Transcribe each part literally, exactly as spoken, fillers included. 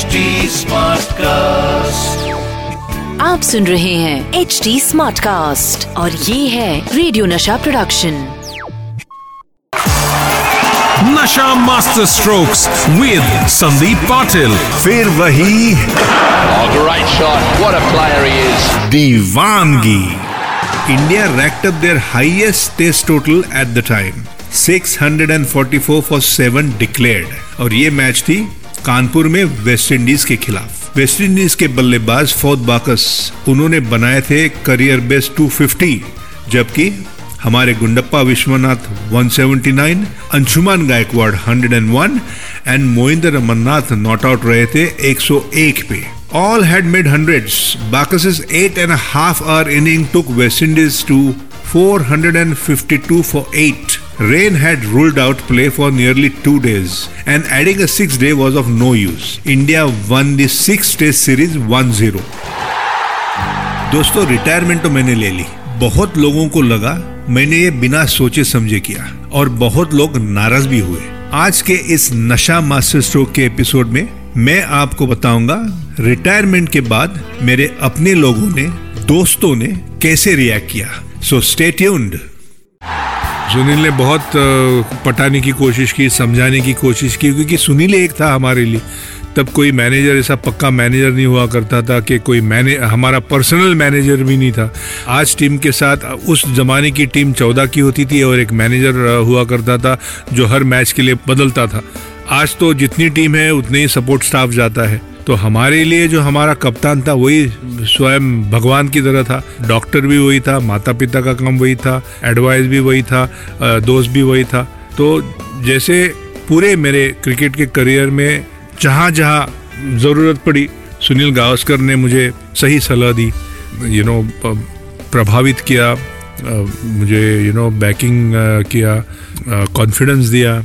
H D Smartcast, आप सुन रहे हैं एच डी स्मार्टकास्ट और ये है radio Nasha production. Nasha master strokes with Sandeep Patil. फिर वही दीवानगी। India racked up their highest test total at the time, six forty four for seven declared. और ये मैच थी कानपुर में वेस्ट इंडीज के खिलाफ। वेस्ट इंडीज के बल्लेबाज फोर्ड बाकस, उन्होंने बनाए थे करियर बेस्ट टू फिफ्टी, जबकि हमारे Gundappa Vishwanath one seventy nine, Anshuman Gaekwad one O one and Mohinder Amarnath not out रहे थे वन ओ वन पे। All had made hundreds. Bacchus's eight and half hour inning took West Indies to four fifty two for eight. Rain had ruled out play for nearly two days and adding a sixth day was of no use. India won the sixth test series one zero. दोस्तों, retirement तो मैंने ले ली। बहुत लोगों को लगा मैंने ये बिना सोचे समझे किया और बहुत लोग नाराज भी हुए। आज के इस नशा मास्टर स्ट्रोक के एपिसोड में मैं आपको बताऊंगा रिटायरमेंट के बाद मेरे अपने लोगों ने, दोस्तों ने कैसे रिएक्ट किया। So stay tuned. सुनील ने बहुत पटाने की कोशिश की, समझाने की कोशिश की, क्योंकि सुनील एक था हमारे लिए। तब कोई मैनेजर ऐसा पक्का मैनेजर नहीं हुआ करता था कि कोई मैने हमारा पर्सनल मैनेजर भी नहीं था। आज टीम के साथ, उस ज़माने की टीम चौदह की होती थी और एक मैनेजर हुआ करता था जो हर मैच के लिए बदलता था। आज तो जितनी टीम है उतने ही सपोर्ट स्टाफ जाता है। तो हमारे लिए जो हमारा कप्तान था वही स्वयं भगवान की तरह था। डॉक्टर भी वही था, माता पिता का काम वही था, एडवाइस भी वही था, दोस्त भी वही था। तो जैसे पूरे मेरे क्रिकेट के करियर में जहाँ जहाँ ज़रूरत पड़ी, सुनील गावस्कर ने मुझे सही सलाह दी, यू नो प्रभावित किया, मुझे यू नो बैकिंग किया, कॉन्फिडेंस दिया।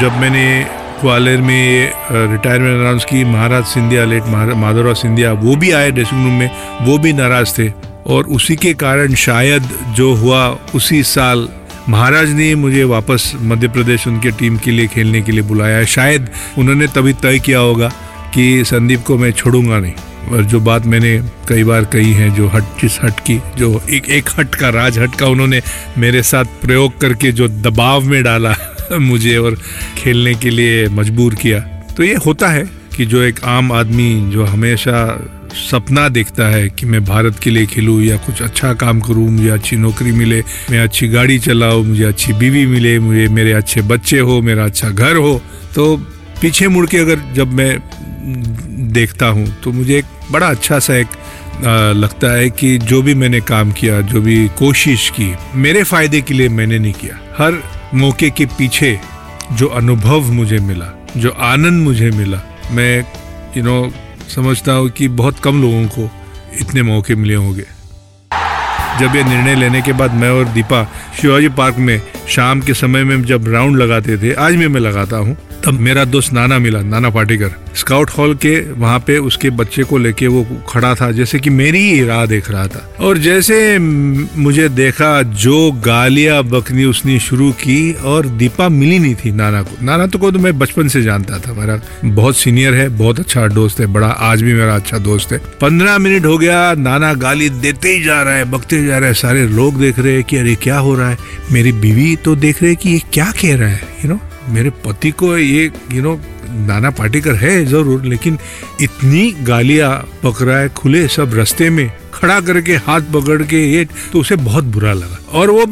जब मैंने ग्वालियर में ये रिटायरमेंट अनाउंस की, महाराज सिंधिया, लेट माधवराव सिंधिया, वो भी आए ड्रेसिंग रूम में, वो भी नाराज थे। और उसी के कारण शायद जो हुआ, उसी साल महाराज ने मुझे वापस मध्य प्रदेश उनके टीम के लिए खेलने के लिए बुलाया है। शायद उन्होंने तभी तय किया होगा कि संदीप को मैं छोड़ूंगा नहीं। और जो बात मैंने कई बार कही है, जो हट जिस हट की जो एक एक हट का राज हट का उन्होंने मेरे साथ प्रयोग करके जो दबाव में डाला मुझे और खेलने के लिए मजबूर किया। तो ये होता है कि जो एक आम आदमी जो हमेशा सपना देखता है कि मैं भारत के लिए खेलूँ या कुछ अच्छा काम करूँ, मुझे अच्छी नौकरी मिले, मैं अच्छी गाड़ी चलाऊँ, मुझे अच्छी बीवी मिले, मुझे मेरे अच्छे बच्चे हो, मेरा अच्छा घर हो, तो पीछे मुड़ के अगर जब मैं देखता हूँ तो मुझे एक बड़ा अच्छा सा एक आ, लगता है कि जो भी मैंने काम किया, जो भी कोशिश की, मेरे फ़ायदे के लिए मैंने नहीं किया। हर मौके के पीछे जो अनुभव मुझे मिला, जो आनंद मुझे मिला, मैं यू नो समझता हूँ कि बहुत कम लोगों को इतने मौके मिले होंगे। जब ये निर्णय लेने के बाद मैं और दीपा शिवाजी पार्क में शाम के समय में जब राउंड लगाते थे, आज भी मैं लगाता हूँ, तब मेरा दोस्त नाना मिला, नाना पाटिकर। स्काउट हॉल के वहाँ पे उसके बच्चे को लेके वो खड़ा था, जैसे कि मेरी ही राह देख रहा था। और जैसे मुझे देखा, जो गालियाँ बकनी उसने शुरू की। और दीपा मिली नहीं थी नाना को। नाना तो को तो मैं बचपन से जानता था, मेरा बहुत सीनियर है, बहुत अच्छा दोस्त है, बड़ा आज भी मेरा अच्छा दोस्त है। पंद्रह मिनट हो गया, नाना गाली देते ही जा रहा है, बकते जा रहा है। सारे लोग देख रहे हैं कि अरे क्या हो रहा है। मेरी बीवी तो देख रहे हैं कि ये क्या कह रहा है, यू नो मेरे पति को ये यू नो नाना पाटेकर है जरूर, लेकिन इतनी गालियाँ पक रहा है खुले, सब रास्ते में खड़ा करके, हाथ पकड़ के, ये तो उसे बहुत बुरा लगा। और वो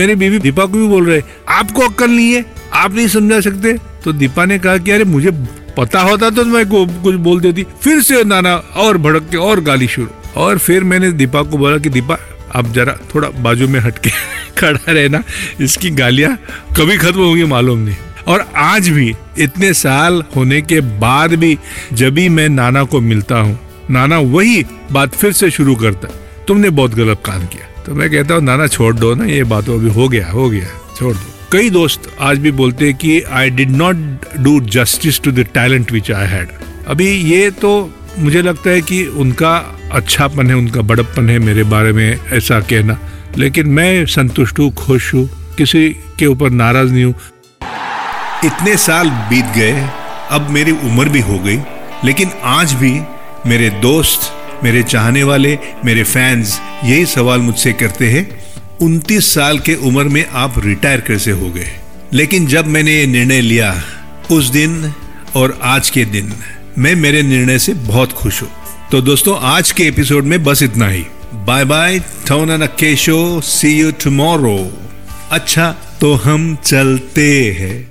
मेरी बीवी दीपा को भी बोल रहे, आपको अक्ल नहीं है, आप नहीं समझा सकते। तो दीपा ने कहा कि अरे मुझे पता होता तो मैं कुछ बोल देती। फिर से नाना और भड़क के और गाली शुरू। और फिर मैंने दीपा को बोला कि दीपा आप जरा थोड़ा बाजू में हटके खड़ा रहना, इसकी गालियाँ कभी खत्म होंगी मालूम नहीं। और आज भी इतने साल होने के बाद भी जब भी मैं नाना को मिलता हूँ, नाना वही बात फिर से शुरू करता, तुमने बहुत गलत काम किया। तो मैं कहता हूँ नाना छोड़ दो ना ये बात, अभी हो गया हो गया छोड़ दो। कई दोस्त आज भी बोलते हैं कि I did not do justice to the talent which I had. अभी ये तो मुझे लगता है कि उनका अच्छापन है, उनका बड़प्पन है मेरे बारे में ऐसा कहना, लेकिन मैं संतुष्ट हूँ, खुश हूँ, किसी के ऊपर नाराज नहीं हूँ। इतने साल बीत गए, अब मेरी उम्र भी हो गई, लेकिन आज भी मेरे दोस्त, मेरे चाहने वाले, मेरे फैंस यही सवाल मुझसे करते हैं, उनतीस साल के उम्र में आप रिटायर कैसे हो गए। लेकिन जब मैंने ये निर्णय लिया, उस दिन और आज के दिन मैं मेरे निर्णय से बहुत खुश हूँ। तो दोस्तों, आज के एपिसोड में बस इतना ही। बाय बाय, थोना नकेशो, सी यू टुमारो। अच्छा तो हम चलते हैं।